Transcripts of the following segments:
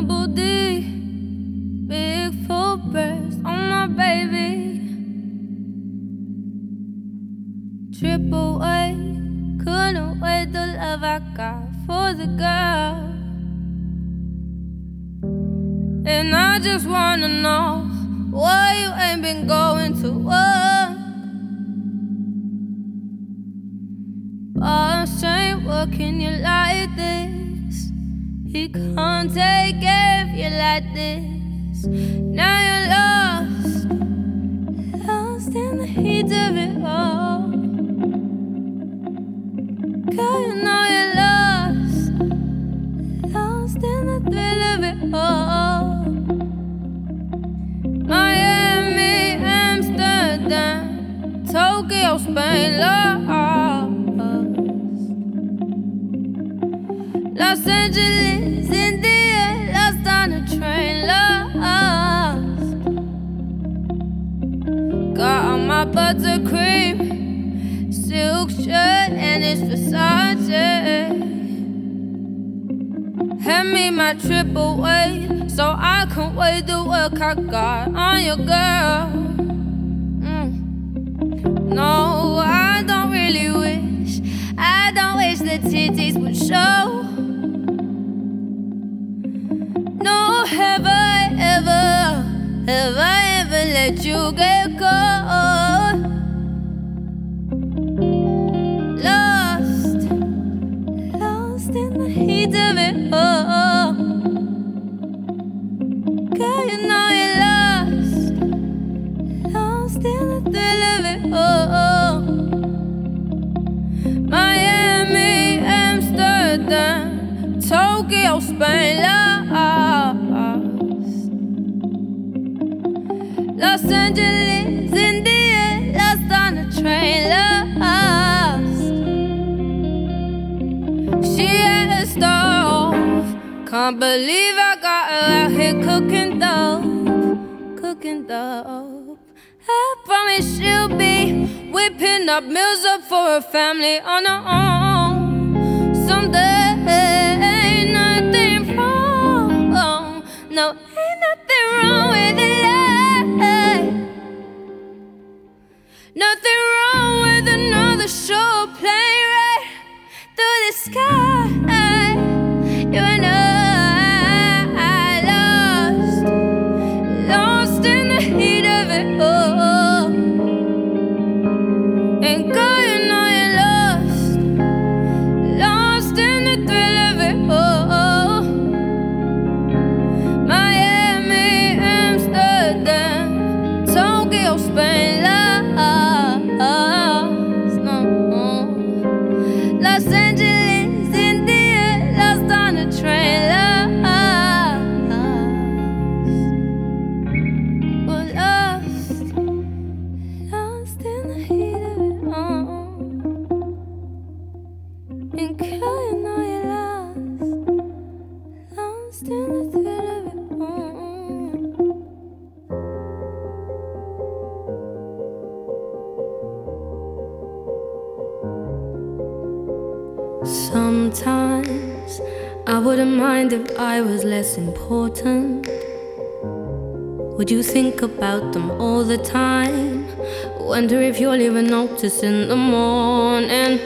my body, big full breast on my baby. Triple A, couldn't wait the love I got for the girl. And I just wanna know why you ain't been going to work. Boss ain't working you like this. He can't take care of you like this. Now you're lost, lost in the heat of it all. Girl, you know you're lost, lost in the thrill of it all. Miami, Amsterdam, Tokyo, Spain, Los Angeles, India, lost on a train, lost. Got on my buttercream silk shirt and it's Versace. Hand me my triple weight so I can weigh the work I got on your girl. No, I don't really wish, I don't wish the titties would show. No, have I ever, have I ever let you get go? Lost, lost in the heat of it all. Girl, you know you're lost, lost in the thrill of it all. Miami, Amsterdam, Tokyo, Spain, lost. Los Angeles, India, lost on a train, lost. She had a stove, can't believe I got her out here cooking dope, cooking dope. I promise she'll be whipping up meals up for her family on her own someday. Ain't nothing wrong, no, ain't nothing wrong with it. Nothing wrong with another show playing right through the sky. You and I. Sometimes I wouldn't mind if I was less important. Would you think about them all the time? Wonder if you'll even notice in the morning.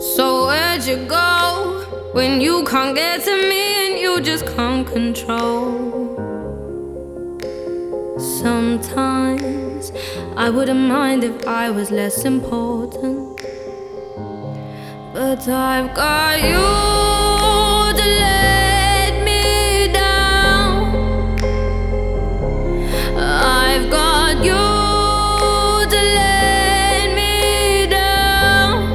So where'd you go when you can't get to me and you just can't control? Sometimes I wouldn't mind if I was less important. But I've got you to let me down. I've got you to let me down.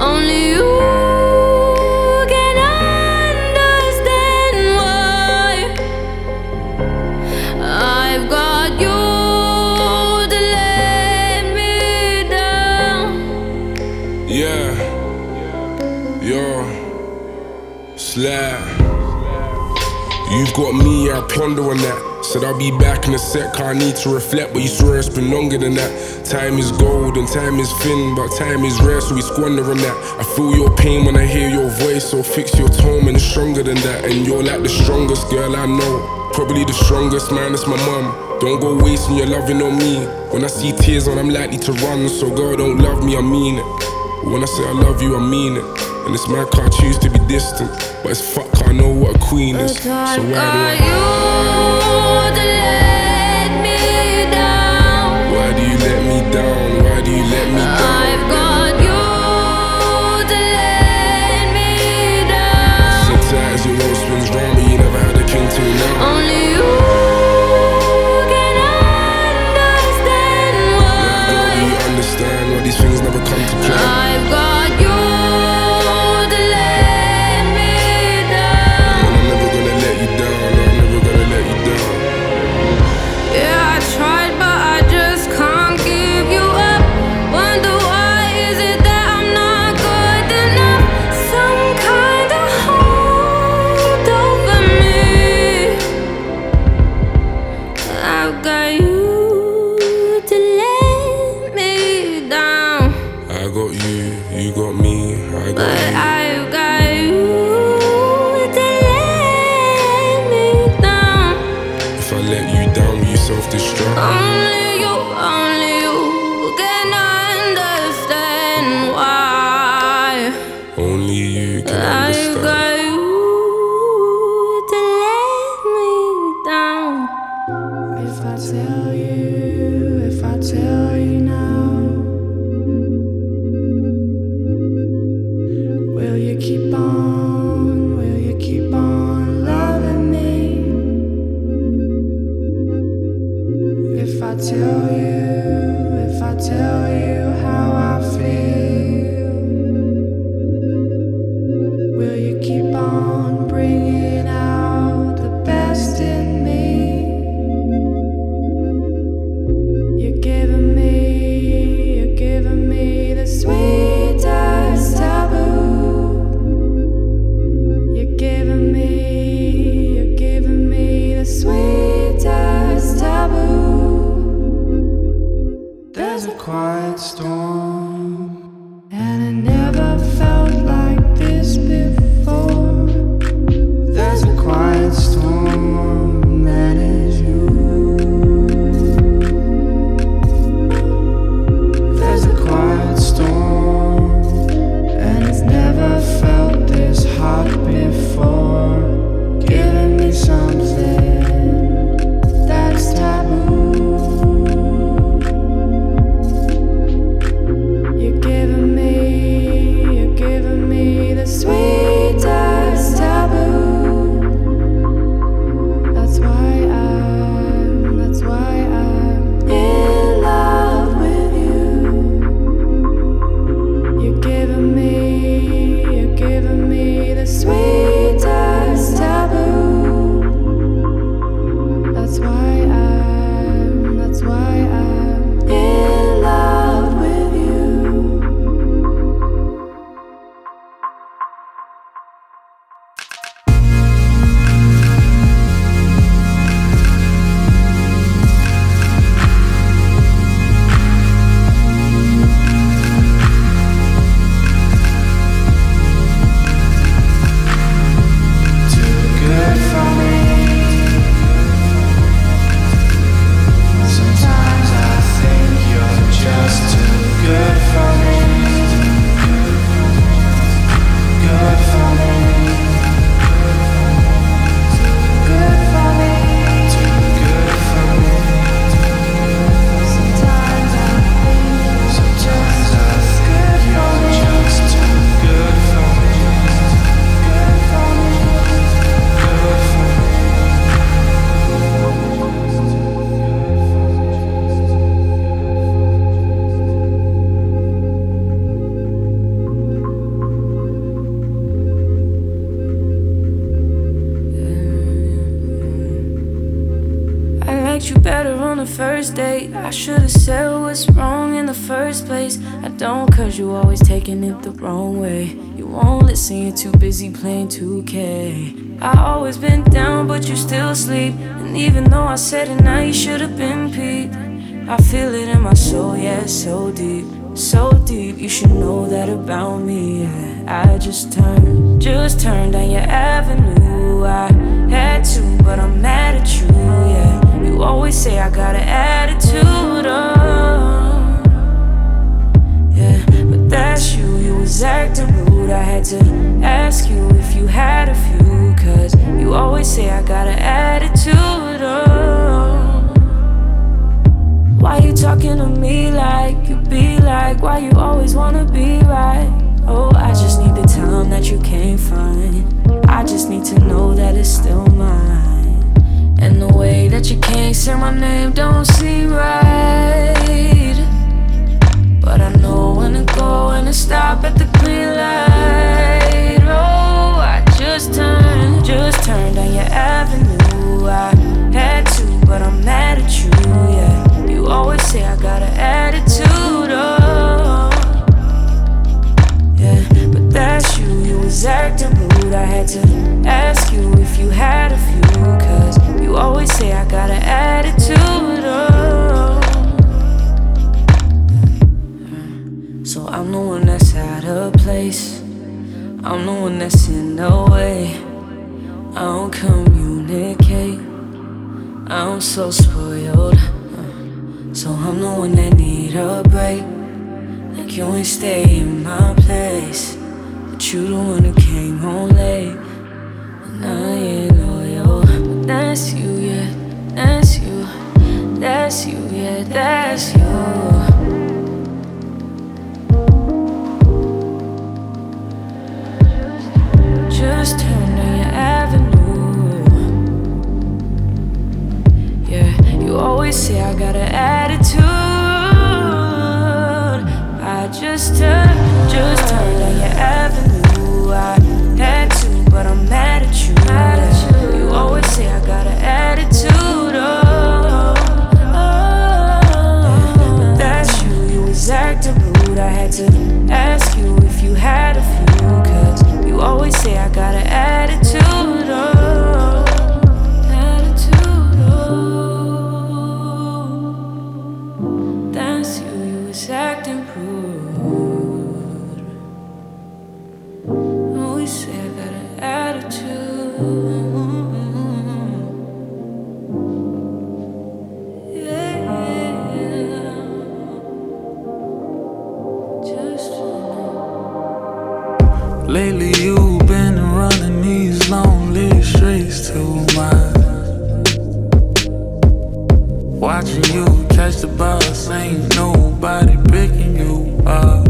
Only you can understand why. I've got you. You've got me out plundering that. Said I'll be back in a sec, I need to reflect, but you swear it's been longer than that. Time is gold and time is thin, but time is rare, so we squander on that. I feel your pain when I hear your voice, so fix your tone and it's stronger than that. And you're like the strongest girl I know, probably the strongest, man, it's my mum. Don't go wasting your loving on me. When I see tears on, I'm likely to run, so girl, don't love me, I mean it. When I say I love you, I mean it. And it's my car, I choose to be distant, but it's fuck, I know what a queen is. So why do Why do you let me down? Why do you let me down? I've got you to let me down. Sometimes your world spins round, but you never had a king till now. Only you can understand why. Now you understand why these things never come to play. I've got how I feel. Will you keep first date. I should've said what's wrong in the first place. I don't, cause you always taking it the wrong way. You won't listen, you're too busy playing 2K. I always been down, but you still sleep. And even though I said it now, you should've been peeped. I feel it in my soul, yeah, it's so deep. So deep, you should know that about me, yeah. I just turned down your avenue. I had to, but I'm mad at you, yeah. You always say I got an attitude, oh yeah, but that's you, you was acting rude. I had to ask you if you had a few, cause you always say I got an attitude, oh. Why you talking to me like you be like? Why you always wanna be right? Oh, I just need the time that you can't find. I just need to know that it's still mine. And the way that you can't say my name don't seem right. But I know when to go and to stop at the green light. Oh, I just turned down your avenue. I had to, but I'm mad at you, yeah. You always say I got an attitude, oh yeah, but that's you, you was acting rude. I had to ask you if you had a few, cause you always say I got an attitude, oh. So I'm the one that's out of place, I'm the one that's in the way. I don't communicate, I'm so spoiled. So I'm the one that need a break, like you ain't stay in my place. You the one who came home late, and I ain't loyal. That's you, yeah, that's you. That's you, yeah, that's you. Just turn down your avenue. Yeah, you always say I got an attitude. I just turned down your avenue. I had to, but I'm mad at you, yeah. You always say I got an attitude, oh, oh yeah, but that's you, you was acting rude. I had to ask you if you had a few, cause you always say I got an attitude, oh. Attitude, oh. That's you, you was acting rude. Lately you've been running these lonely streets too much. Watching you catch the bus, ain't nobody picking you up.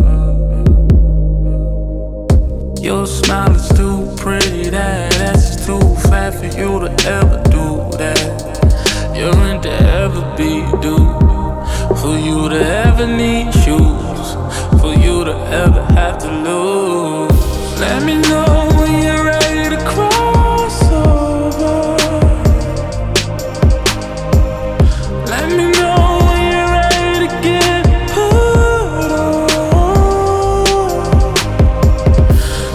Your smile is too pretty, that's just too fat for you to ever do that. You're meant to ever be due, for you to ever need shoes, for you to ever have to lose. Let me know when you're ready to cross over. Let me know when you're ready to get put on.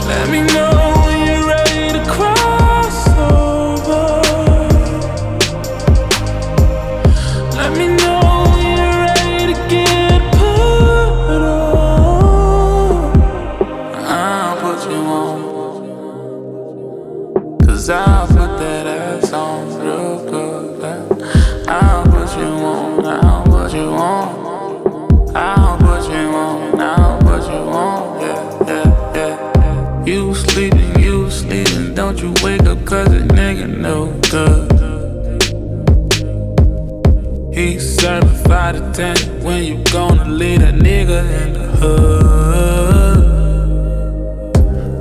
Let me know when you're ready to cross over. Let me know. I'll put that ass on real good. I'll put you on, I'll put you on. I'll put you on, I'll put you on. Yeah, yeah, yeah. You sleeping, don't you wake up, cause a nigga no good. He's certified a 10. When you gonna leave that nigga in the hood?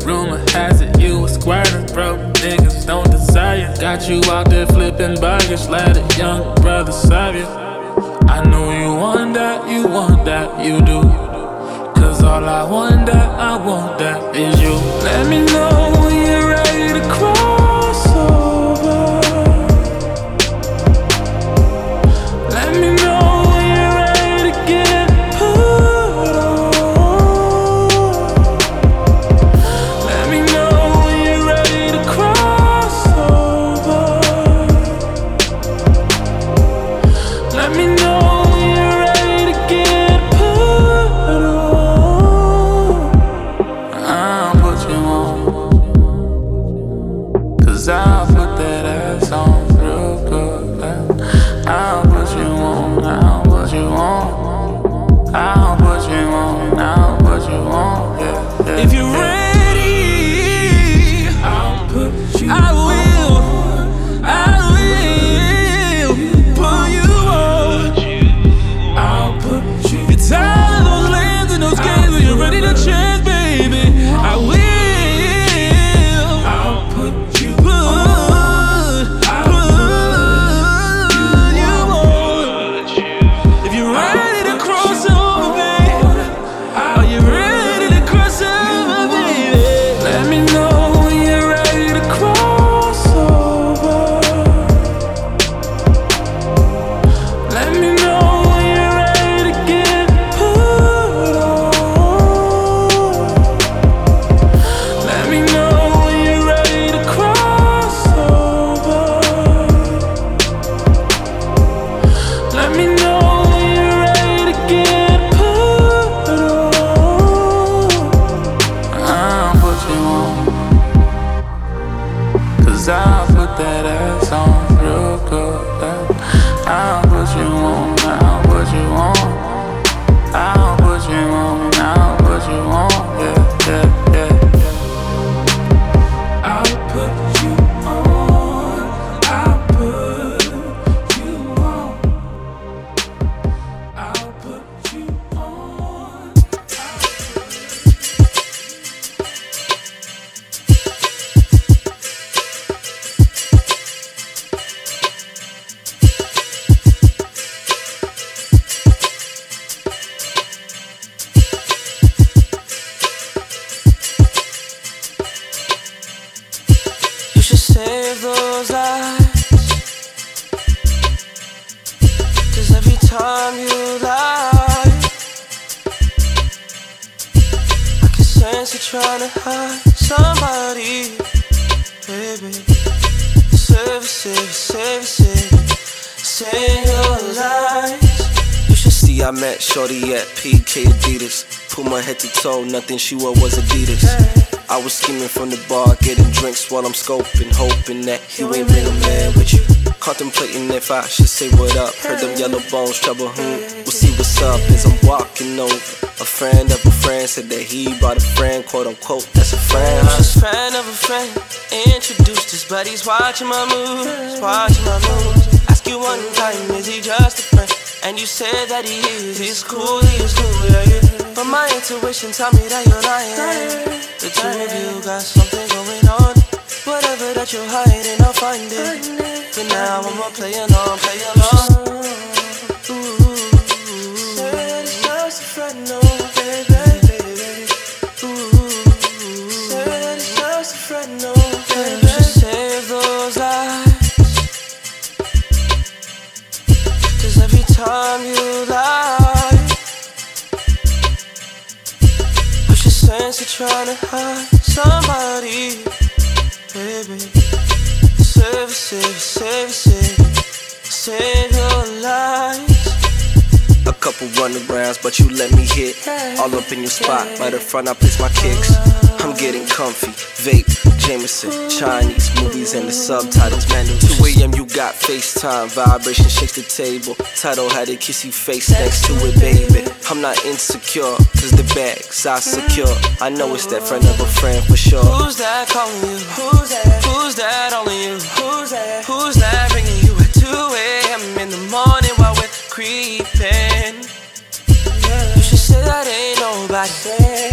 Rumor has it you a squatter, bro. Niggas don't desire. Got you out there flipping baggage, let a young brother save you. I know you want that, you do. Cause all I want that is you. Let me know when you're ready to cross over. Let me know. those eyes, 'cause every time you lie, I can sense you're trying to hide somebody, baby. Save your lies. You should see I met shorty at PK Adidas. Put my head to toe, nothing she wore was Adidas. I was scheming from the bar, getting drinks while I'm scoping, hoping that you ain't been a man with you. Contemplating if I should say what up. Heard them yellow bones, trouble, We'll see what's up as I'm walking over. A friend of a friend said that he brought a friend, quote unquote, that's a friend. Just friend of a friend, introduced us, but he's watching my moves, Ask you one time, is he just a friend? And you said that he is, he's cool, yeah. But my intuition tell me that you're lying. The two of you got something going on. Whatever that you're hiding, I'll find it. But now I'm a play along. Ooh, said it's just a friend, no, baby. Ooh, said it's just a friend, no, baby. You should save those lies, 'cause every time you lie, I should sense you're trying to hide somebody. Baby, save your lies. A couple run-arounds, but you let me hit. All up in your spot, right up front I place my kicks. I'm getting comfy, vape, Jameson, Chinese movies and the subtitles. Man, 2 a.m. you got FaceTime, vibration shakes the table. Title had a kissy face next to it, baby. I'm not insecure, 'cause the bag's I secure. I know it's that friend of a friend for sure. Who's that calling you? Who's that only you? Who's that bringing you at 2 a.m. in the morning while we're creeping? You should say that ain't nobody.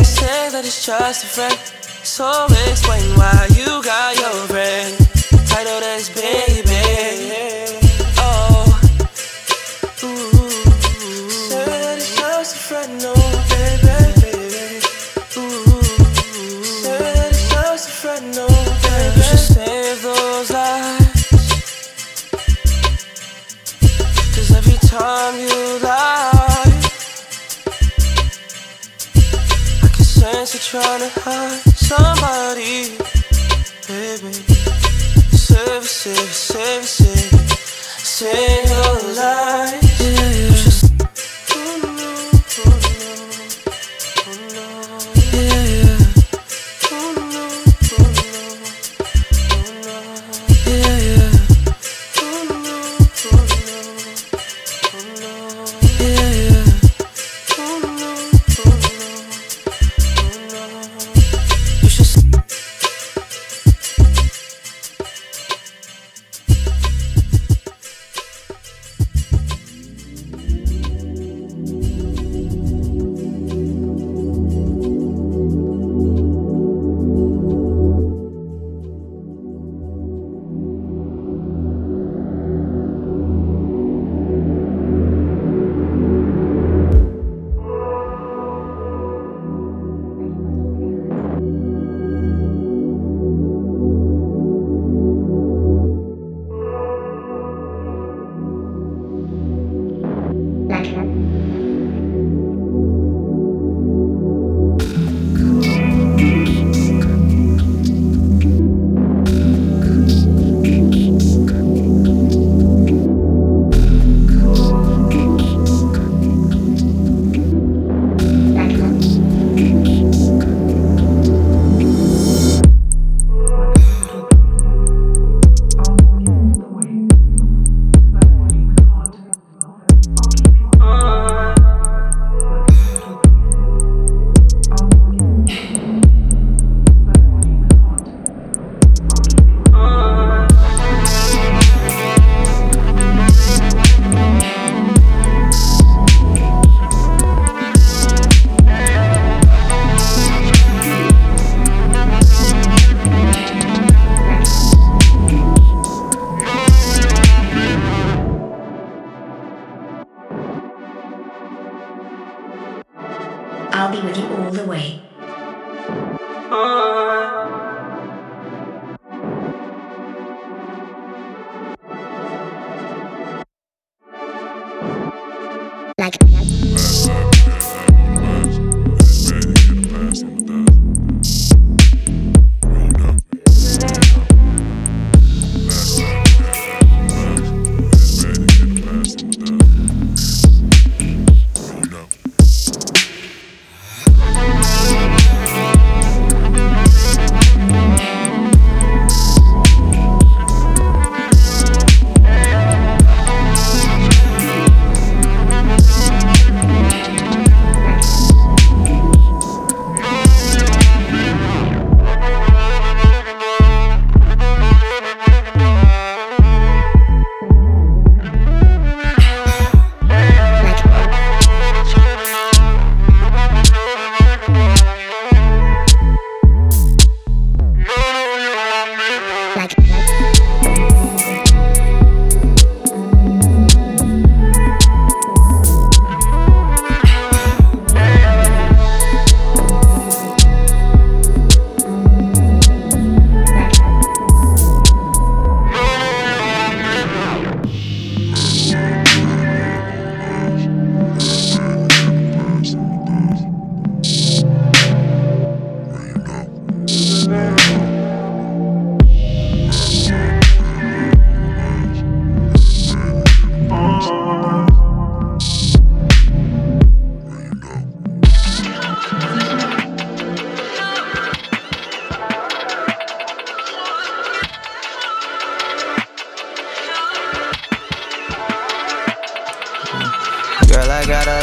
Say that it's just a friend. So explain why you got your friend. Title that's baby. No, baby. Ooh, said it's just a friend, no, baby. You should save those lies, 'cause every time you lie, I can sense you're trying to hide somebody, baby. Save your lies, yeah.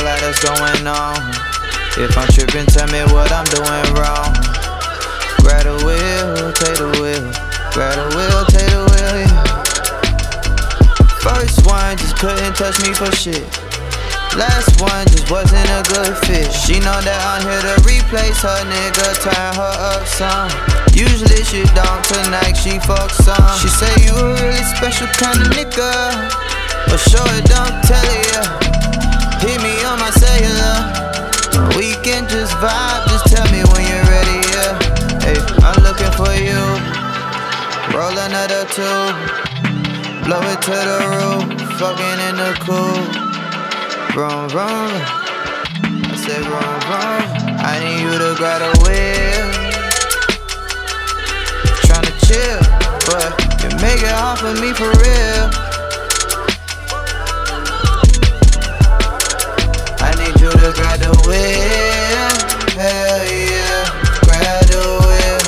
like letters going on. If I'm tripping, tell me what I'm doing wrong. Grab the wheel, take the wheel. Grab the wheel, take the wheel, yeah. First one just couldn't touch me for shit. Last one just wasn't a good fit. She know that I'm here to replace her nigga, turn her up some. Usually she don't, tonight she fuck some. She say you a really special kind of nigga, but sure it don't tell ya. Hit me on my cellular, we can just vibe, just tell me when you're ready, yeah. Hey, I'm looking for you. Roll another two, blow it to the roof, fucking in the cool. Vroom, vroom, I said vroom, vroom. I need you to grab a wheel. Tryna chill, but you make it hard for me for real. I need you to grab the wheel, hell yeah. Grab the wheel.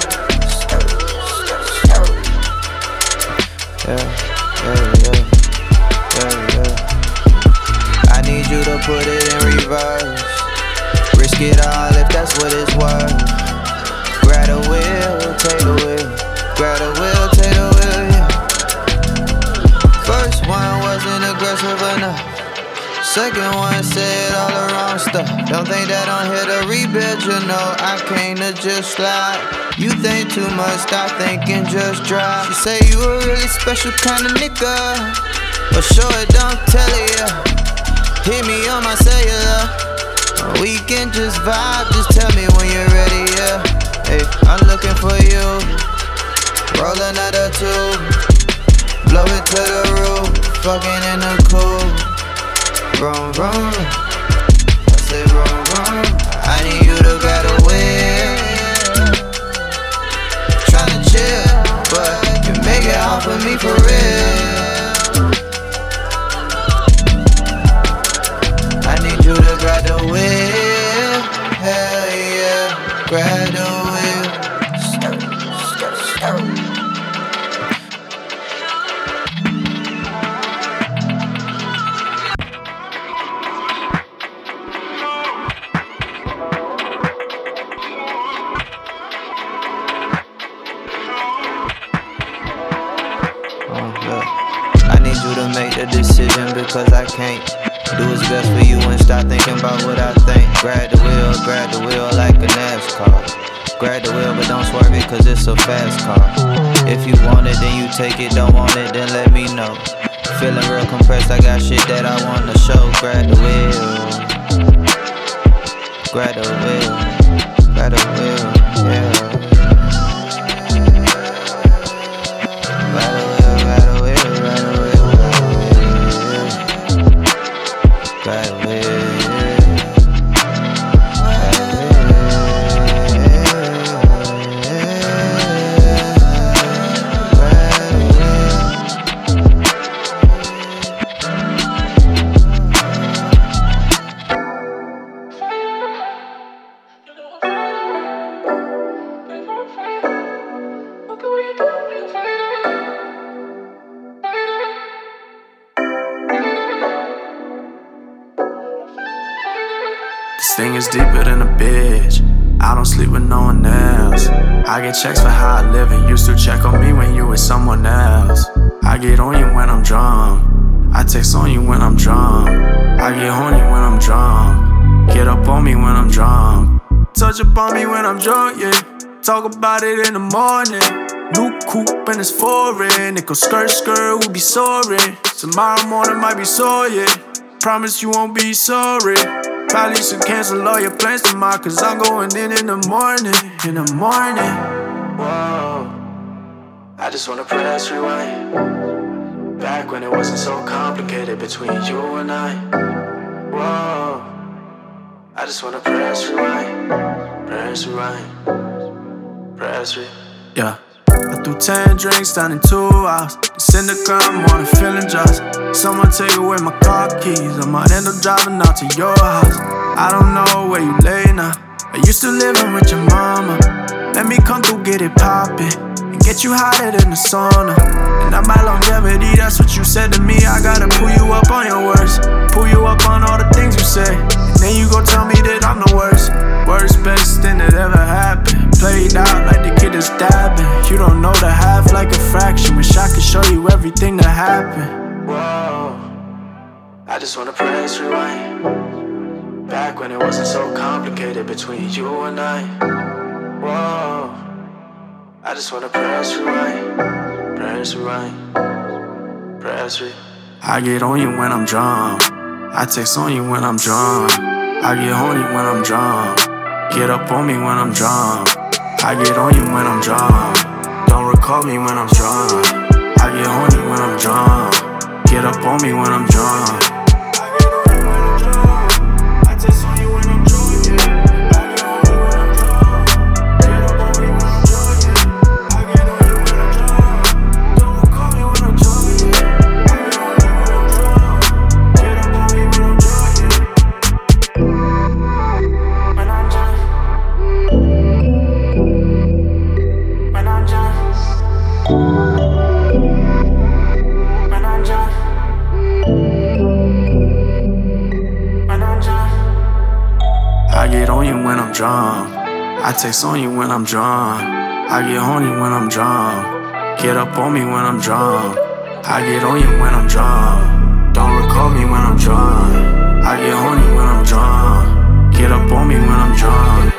Yeah. Need you to put it in reverse. Risk it all if that's what it's worth. Grab the wheel, take the wheel. Grab the wheel, take the wheel, yeah. First one wasn't aggressive enough. Second one said all the wrong stuff. Don't think that I'm here to rebuild, you know I came to just slide. You think too much, stop thinking, just drive. She say you a really special kind of nigga, but sure it don't tell ya. Hit me on my cellular, we can just vibe, just tell me when you're ready, yeah. Hey, I'm looking for you. Roll another two, blow it to the roof, fucking in the cool. Vroom, vroom, I said vroom, vroom. I need you to grab the wheel. Tryna chill, but you make it hard for me for real. Grab the wheel, hell yeah. Grab the wheel. I need you to make the decision because I can't. Do what's best for you and stop thinking about what I think. Grab the wheel like a NASCAR. Grab the wheel but don't swerve it cause it's a fast car. If you want it then you take it, don't want it then let me know. Feeling real compressed, I got shit that I wanna show. Grab the wheel. Grab the wheel. Grab the wheel, yeah. Grab the wheel, grab the wheel, grab the wheel. Grab the wheel, deeper than a bitch. I don't sleep with no one else. I get checks for how I live and used to check on me when you with someone else. I get on you when I'm drunk. I text on you when I'm drunk. I get horny when I'm drunk. Get up on me when I'm drunk. Touch up on me when I'm drunk, yeah. Talk about it in the morning. New coupe and it's foreign. Nickel skirt, skirt, we'll be soaring. Tomorrow morning might be sore, yeah. Promise you won't be sorry. Probably should cancel all your plans tomorrow, cause I'm going in the morning, in the morning. Whoa, I just wanna press rewind. Back when it wasn't so complicated between you and I. Whoa, I just wanna press rewind. Press rewind. Press rewind. Yeah. I threw 10 drinks down in 2 hours. It's in the car, I'm on a feeling just. Someone take away my car keys. I might end up driving out to your house. I don't know where you lay now. I used to living with your mama. Let me come through, get it poppin'. get you hotter than the sauna. And not my longevity, that's what you said to me. I gotta pull you up on your words, pull you up on all the things you say. And then you gon' tell me that I'm the worst, worst, best thing that ever happened. Played out like the kid is dabbing. You don't know the half like a fraction. Wish I could show you everything that happened. Whoa, I just wanna press rewind, back when it wasn't so complicated between you and I. Whoa, I just wanna press rewind, press rewind, press rewind. I get on you when I'm drunk, I text on you when I'm drunk, I get horny when I'm drunk, get up on me when I'm drunk. I get on you when I'm drunk, don't recall me when I'm drunk. I get horny when I'm drunk, get up on me when I'm drunk. I get on you when I'm drunk, I text on you when I'm drunk, yeah. I get on you when I'm drunk, get up on me when I'm drunk, yeah. I get on you when I'm drunk, don't recall me when I'm drunk, yeah. I get on you when I'm drunk, get up on me when I'm drunk, yeah. When I'm drunk, when I'm drunk, when I'm drunk. I get on you when I'm drunk, I text on you when I'm drunk, I get horny when I'm drunk, get up on me when I'm drunk. I get on you when I'm drunk, don't recall me when I'm drunk. I get horny when I'm drunk, get up on me when I'm drunk.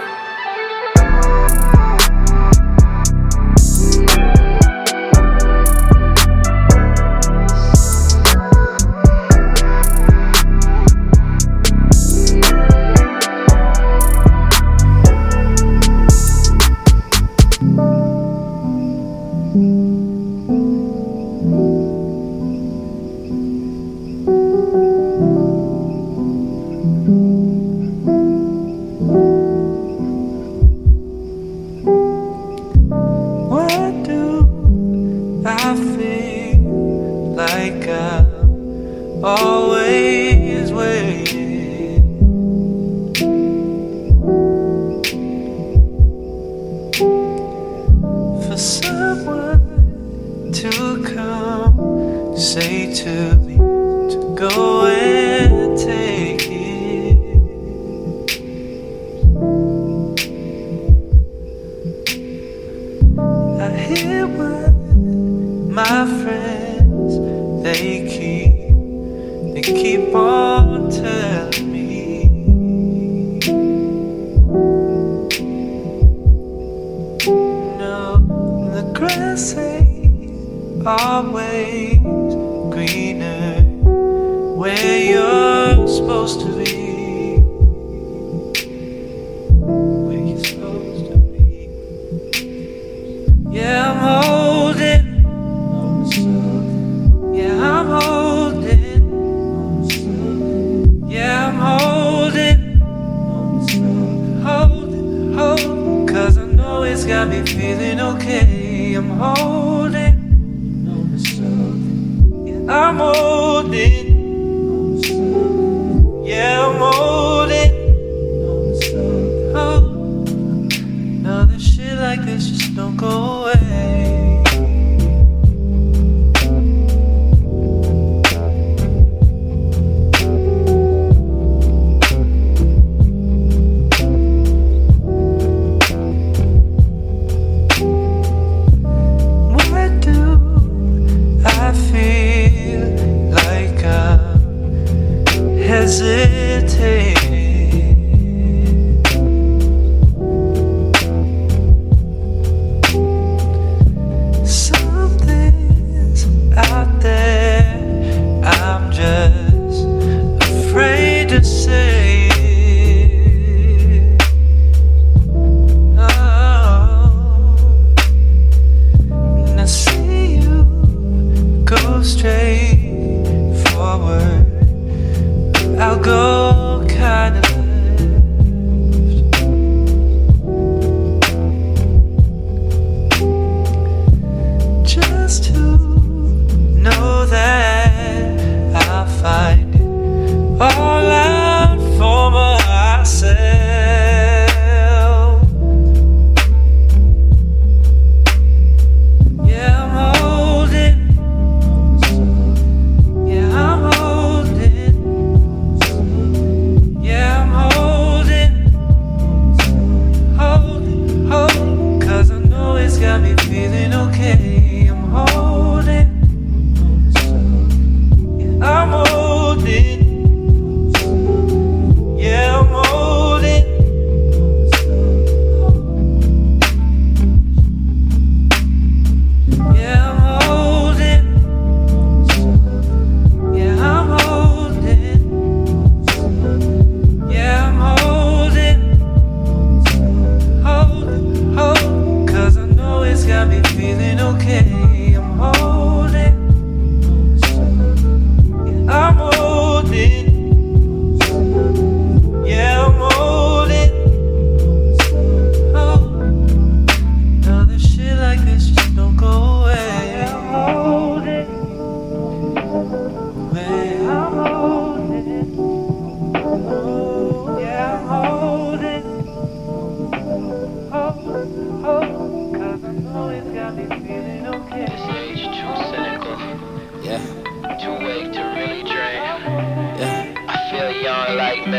Hesitating.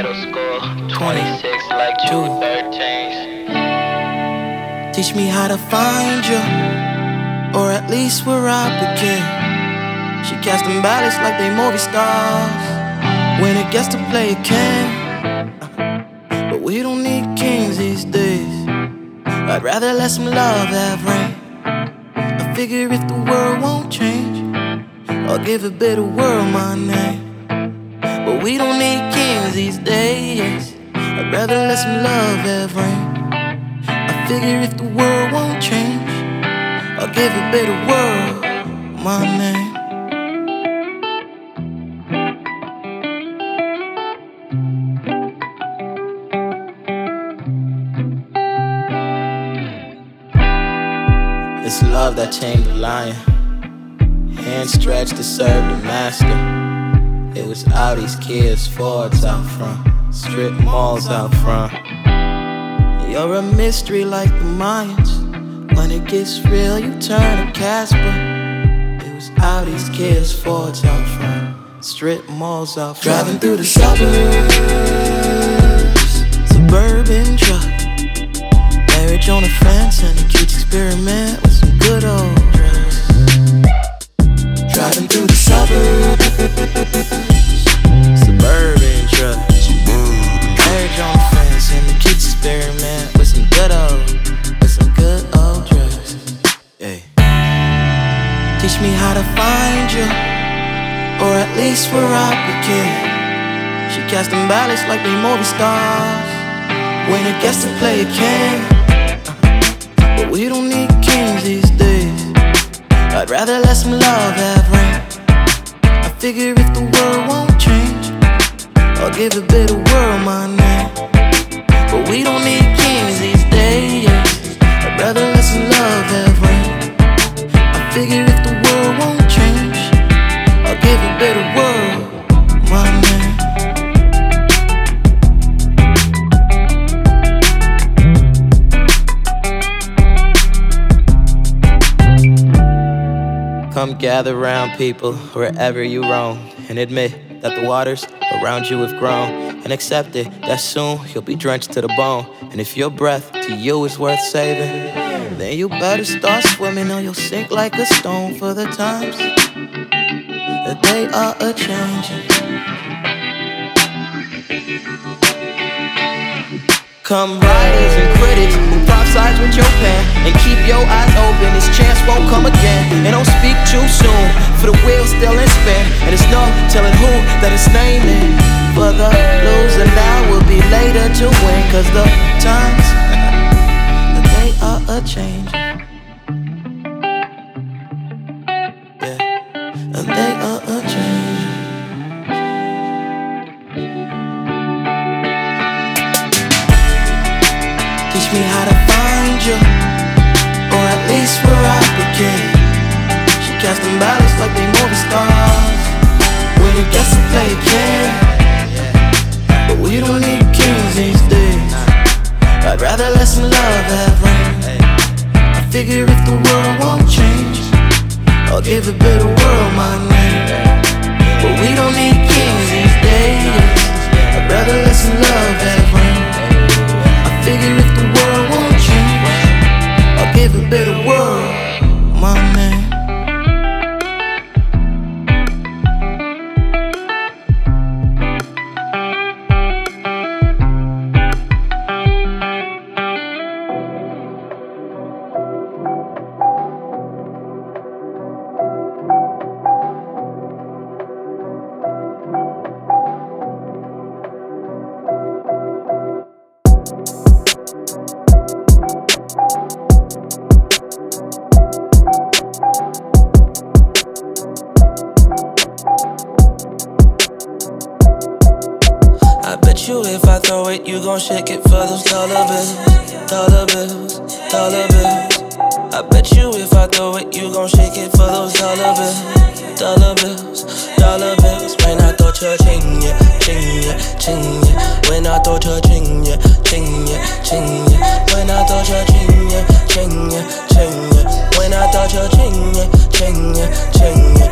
middle school, 26 like June 13th. Teach me how to find you, or at least where I begin. She cast them ballots like they movie stars. When it gets to play, it can. But we don't need kings these days. I'd rather let some love have reign. I figure if the world won't change, I'll give a better world my name. But we don't need kings these days. I'd rather let some love have reign. I figure if the world won't change, I'll give a better world my name. It's love that chained the lion, hand stretched to serve the master. It was all these kids, Fords out front, strip malls out front. You're a mystery like the Mayans. When it gets real, you turn to Casper. It was all these kids, Fords out front, strip malls out front. Driving through the suburbs, suburban truck. Marriage on the fence and a cute experiment with some good old drugs. Driving through the suburbs, suburban truck. Marriage on the fence and the kids experiment with some good old, drugs. Hey. Teach me how to find you, or at least where I begin. She cast them ballots like they movie stars. When it gets to play, it can. But we don't need kings these days. I'd rather let some love have reign. Figure if the world won't change, I'll give a better world my name. But we don't need kings these days. I'd rather let some love have reign. I figure if the world won't change, I'll give a better world my name. Come gather round people wherever you roam, and admit that the waters around you have grown, and accept it that soon you'll be drenched to the bone. And if your breath to you is worth saving, then you better start swimming, or you'll sink like a stone. For the times that they are a-changing. Come writers and critics who prophesize with your pen, and keep your eyes open, this chance won't come again. And don't speak too soon, for the wheel's still in spin, and it's no telling who that it's naming. For the loser now will be later to win, cause the times that they are a-changing. Yeah, and they are a-changing. Teach me how to find you, or at least where I begin. She cast them ballots like they movie stars. When it gets to play, it can. But we don't need kings these days. I'd rather let some love have reign. I figure if the world won't change, I'll give a better world my name. But we don't need kings these days. I'd rather let some love have reign. Figure if the world won't change, I'll give a better world my name. You gon' shake it for those dollar bills, dollar bills, dollar bills. I bet you if I throw it, you gon' shake it for those dollar bills, dollar bills, dollar bills. When I throw cha ching ya, ching ya, ching ya. When I throw cha ching ya, ching ya, ching ya. When I throw cha ching ya, ching ya, ching ya. When I throw cha ching ya, ching ya, ching ya.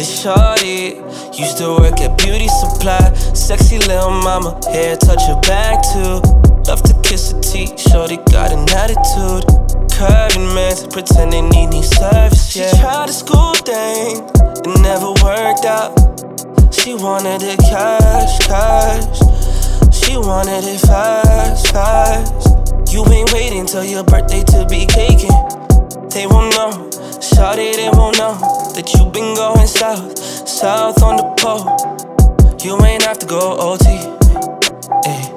It's shawty used to work at beauty supply. reply. Sexy little mama, hair touch her back too. Love to kiss her teeth, shorty got an attitude. Curving man, pretending he needs service, yeah. She tried the school thing, it never worked out. She wanted it cash. She wanted it fast. You ain't waiting till your birthday to be caking. They won't know, shawty, they won't know that you been going south on the pole. You ain't have to go OT, ay.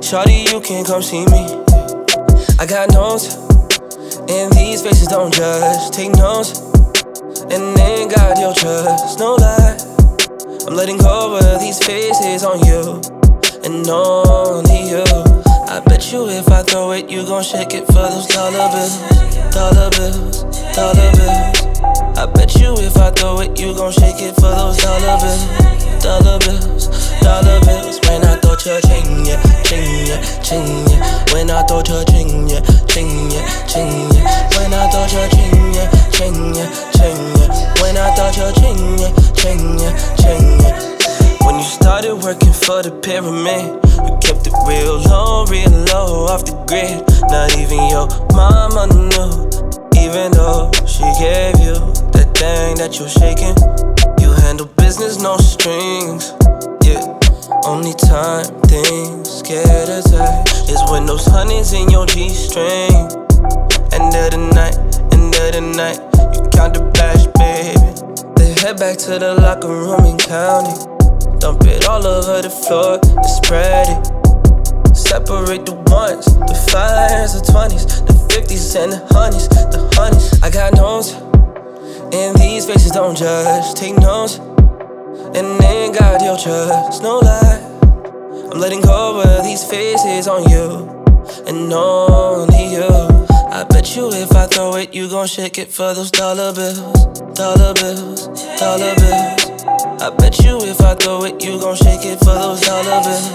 Shawty, you can come see me. I got notes, and these faces don't judge. Take notes, and then got your trust. No lie, I'm letting go of these faces on you, and only you. I bet you if I throw it, you gon' shake it for those dollar bills. Dollar bills, dollar bills. I bet you if I throw it, you gon' shake it for those dollar bills. Dollar bills, dollar bills. When I throw your ching, yeah, ching, yeah, ching, yeah. When I throw your ching, yeah, ching, yeah, ching, yeah. When I throw your ching, yeah, ching, yeah, ching, yeah. When I throw your ching, yeah, ching, yeah, ching, yeah. When you started working for the pyramid, you kept it real low, off the grid. Not even your mama knew, even though she gave you that thing that you're shaking. You handle business, no strings, yeah. Only time things get attached is when those honeys in your G-string. End of the night, you count the bash, baby. They head back to the locker room and count it. Dump it all over the floor and spread it. Separate the ones, the fives, the 20s, the 50s and the honeys. I got notes, and these faces don't judge. Take notes, and then got your trust. No lie, I'm letting go of these faces on you, and only you. I bet you if I throw it, you gon' shake it for those dollar bills. Dollar bills, dollar bills. I bet you if I throw it, you gon' shake it for those dollar bills.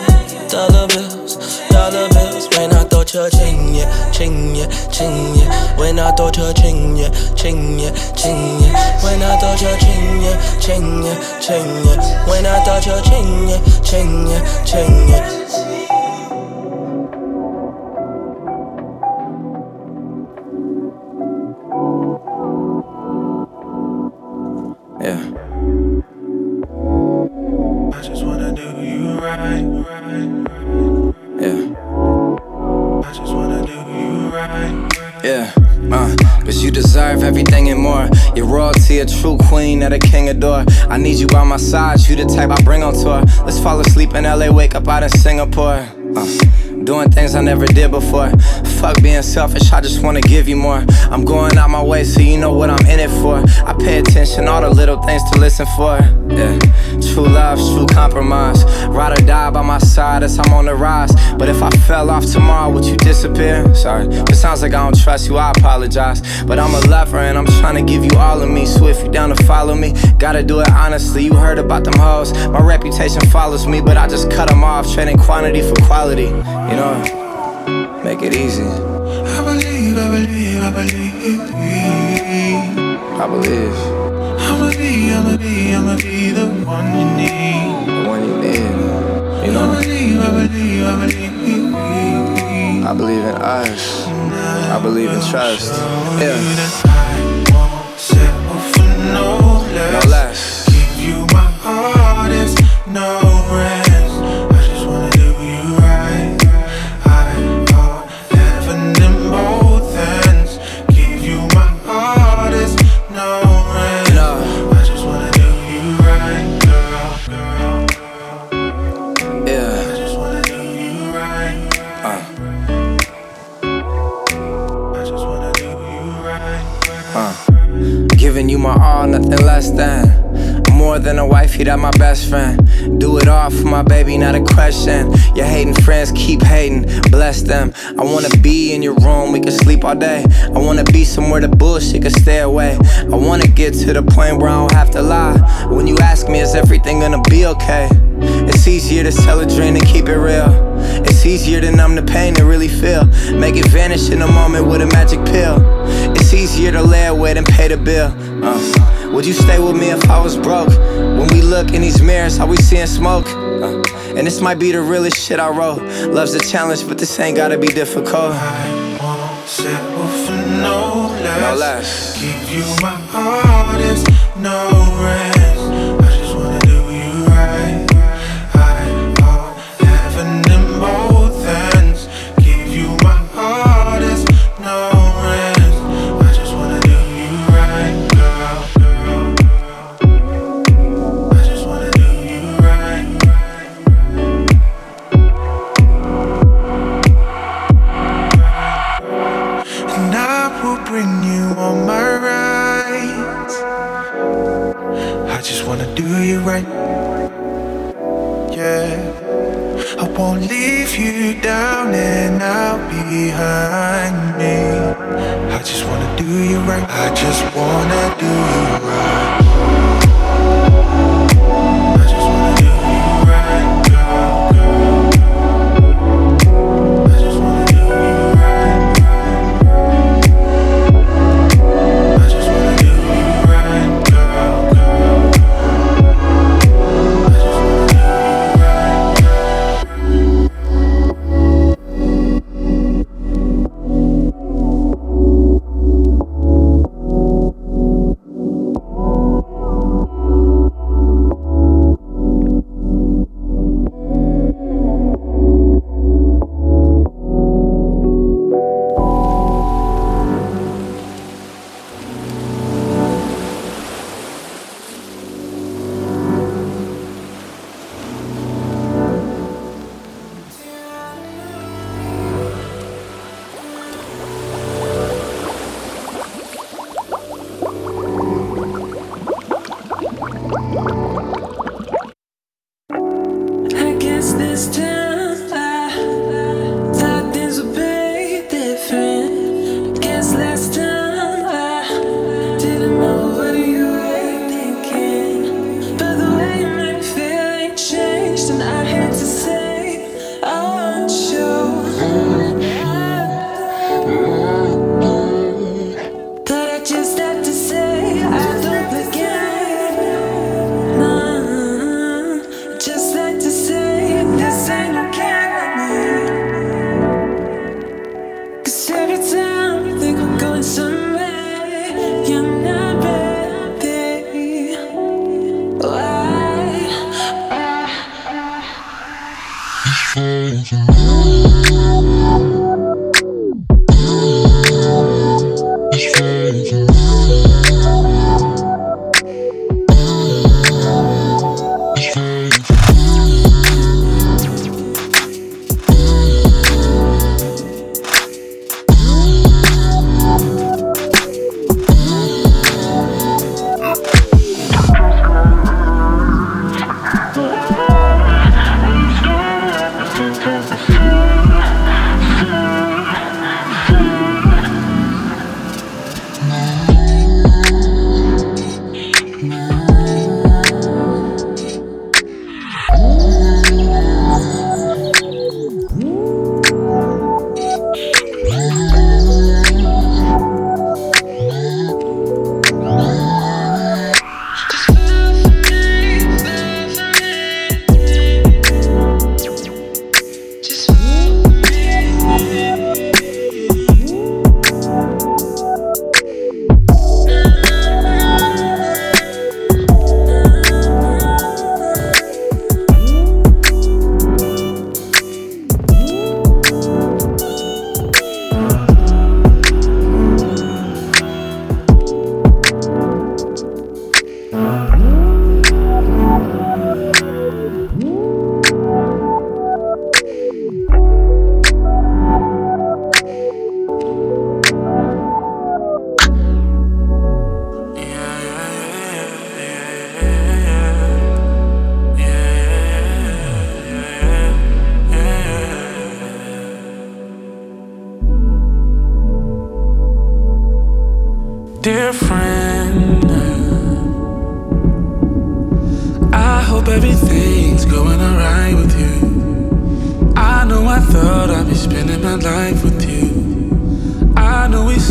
Dollar bills, dollar bills. When I throw your ching, yeah, ching, yeah, ching, yeah. When I throw your ching, yeah, ching, yeah, ching, yeah. When I throw your ching, yeah, ching, yeah, ching, yeah. When I throw your ching, yeah, ching, yeah, ching, yeah. Everything and more. You're royalty, a true queen that a king adore. I need you by my side, you the type I bring on tour. Let's fall asleep in LA, wake up out in Singapore. Doing things I never did before. Fuck being selfish, I just wanna give you more. I'm going out my way so you know what I'm in it for. I pay attention, all the little things to listen for. Yeah. True love, true compromise. Ride or die by my side as I'm on the rise. But if I fell off tomorrow, would you disappear? Sorry, it sounds like I don't trust you, I apologize. But I'm a lover and I'm trying to give you all of me. So if you down to follow me, gotta do it honestly. You heard about them hoes, my reputation follows me. But I just cut them off, trading quantity for quality. You know, make it easy. I'ma be the one you need. The one you need, you know. I believe in us. I believe in trust. Yeah. I won't settle for no less. Give you my heart, it's no rest. Giving you my all, nothing less than. I'm more than a wifey, that my best friend. Do it all for my baby, not a question. Your hating friends keep hating, bless them. I wanna be in your room, we can sleep all day. I wanna be somewhere the bullshit can stay away. I wanna get to the point where I don't have to lie. When you ask me, is everything gonna be okay? It's easier to sell a dream than keep it real. It's easier to numb the pain to really feel. Make it vanish in a moment with a magic pill. It's easier to lay away than pay the bill. Would you stay with me if I was broke? When we look in these mirrors, are we seeing smoke? And this might be the realest shit I wrote. Love's a challenge, but this ain't gotta be difficult. I won't settle for no less. No less. Give you my heart, it's no rest. I just wanna do you right. I want heaven in both hands. Give you my heart, it's no rest. I just wanna do you right, girl. I just wanna do you right. And I will bring you on my I just wanna do you right, yeah. I won't leave you down and out behind me. I just wanna do you right. I just wanna do you right.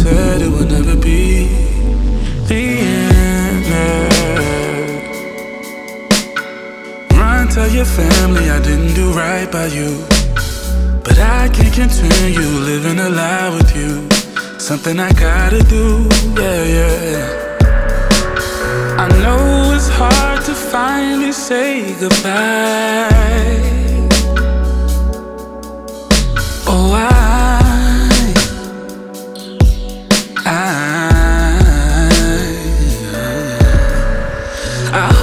It will never be the end. your family, I didn't do right by you. But I can't continue living a lie with you. Something I gotta do, yeah, yeah. I know it's hard to finally say goodbye. Oh, I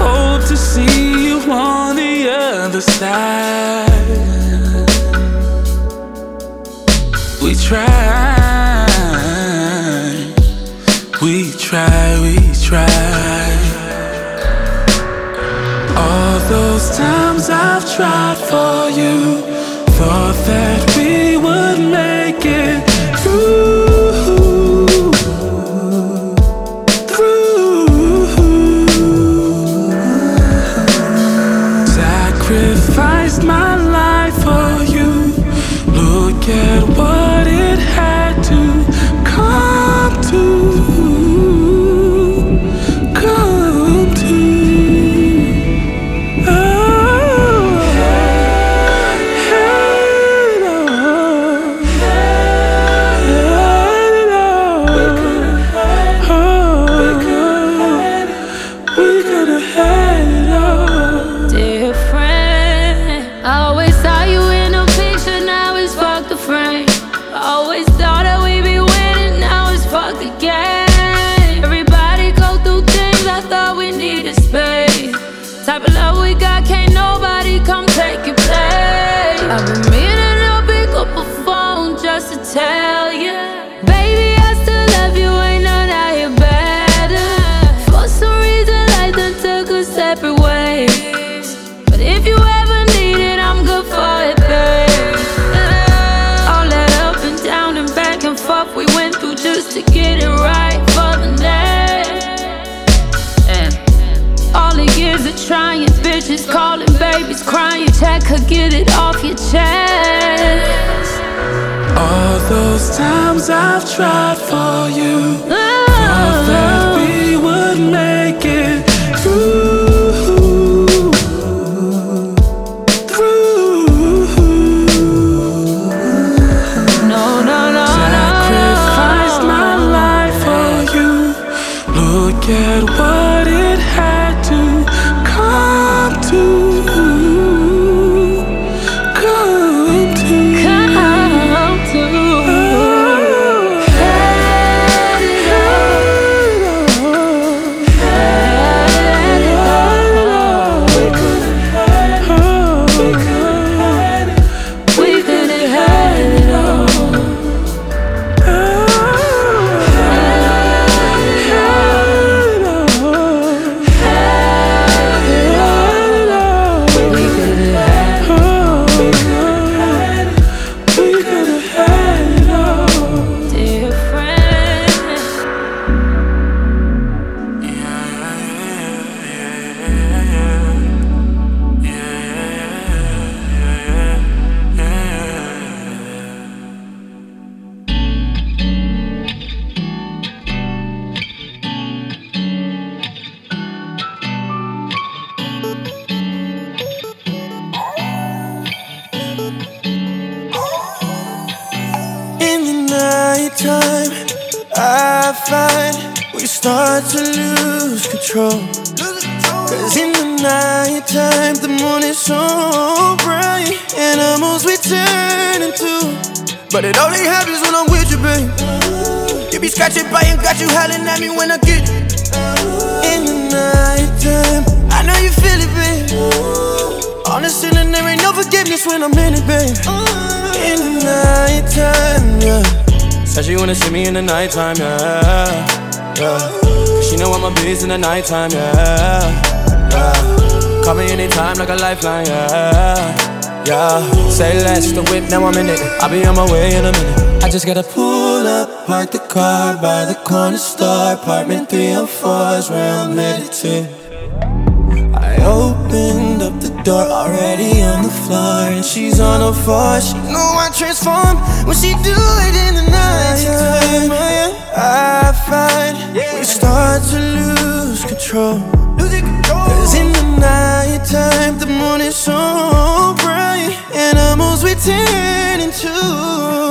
hope to see you on the other side. We tried, we tried, we tried. All those times I've tried for you, thought that we would make it through. Sacrificed my life for you. Look at what it had to come to, come to. Oh, hate it all. We could have had it all. Dear friend, I always saw you in a picture, now it's fuck the frame. I always thought that we'd be winning, now it's fuck the game. Everybody go through things, I thought we needed space. Type of love we got, can't nobody come take your place. I've been meaning to pick up a phone just to tell you, baby, I still love you, ain't none out here better. For some reason, life done took us separate ways. But if you ever need it, I'm good for it, babe. All that up and down and back and forth we went through just to get it right for the next. All the years of trying, bitches calling, babies crying, check her, get it off your chest. All those times I've tried for you, thought that we would make it through. Look at what it had to come to, come to, come to. Oh, had it all, had it all. We could've had it all, we could've had it all. Oh, we start to lose control, 'cause in the night time the moon is so bright, animals we turn into. But it only happens when I'm with you, babe. You be scratching by and got you hollering at me when I get you. In the night time, I know you feel it, babe. Honest and there ain't no forgiveness when I'm in it, babe. In the night time, yeah. Said she wanna see me in the nighttime, yeah, yeah. 'Cause she know I'm a beast in the nighttime, yeah, yeah. Call me anytime like a lifeline, yeah, yeah. Say less, the whip, now I'm in it. I'll be on my way in a minute. I just gotta pull up, park the car by the corner store. Apartment 304 is where I'm headed to. I opened up the door, already on the floor, and she's on her floor. She know I transform when she do it in the night time. I find we start to lose control, 'cause in the night time the moon is on.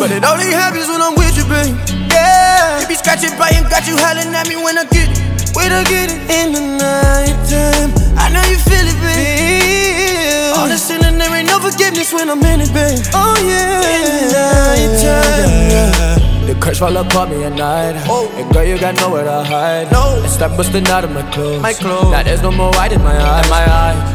But it only happens when I'm with you, babe. Yeah. You be scratching by and got you hollering at me when I get it. When I get it in the night time, I know you feel it, babe. All the sinning, there ain't no forgiveness when I'm in it, babe. Oh yeah, in the night time. Yeah. The curse fall upon me at night. Oh. And girl, you got nowhere to hide. No. And start busting out of my clothes. Now there's no more white in my eyes.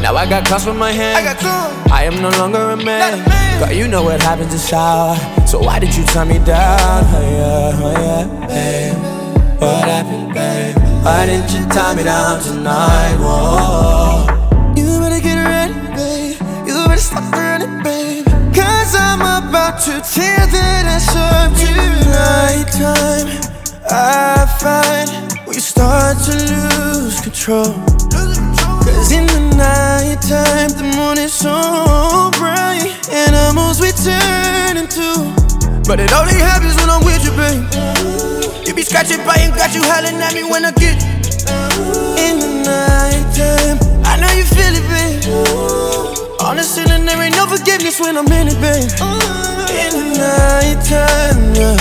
Now I got cuffs with my hands. I am no longer a man. Girl, you know what happens inside. So why did you turn me down? Oh yeah, babe. What happened, babe? Why didn't you turn me down tonight? Whoa. You better get ready, babe. You better stop running, babe. 'Cause I'm about to tear that I served you. Night time, I find we start to lose control. 'Cause in the night time, the moon is so bright, animals we turn into. But it only happens when I'm with you, babe. You be scratching by and got you hollering at me when I get it. In the night time, I know you feel it, babe. Honestly, there ain't no forgiveness when I'm in it, babe. In the night time, yeah.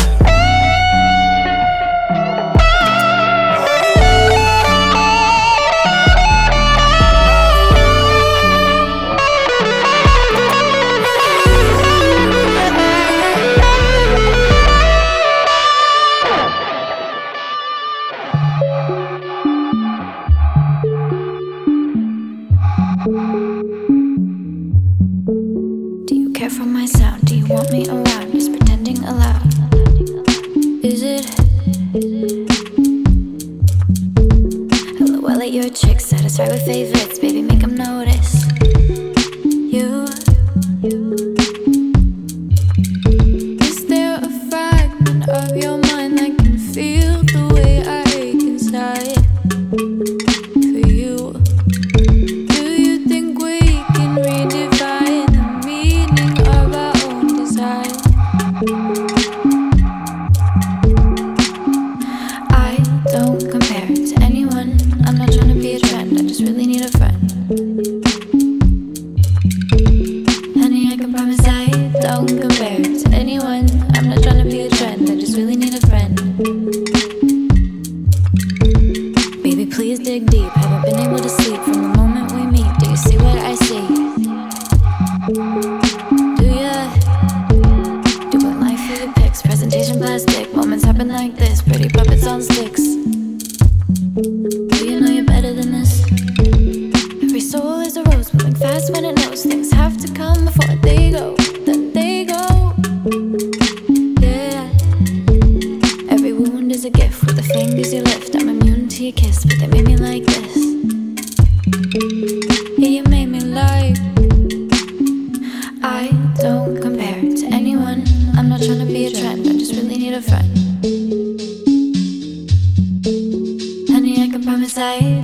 I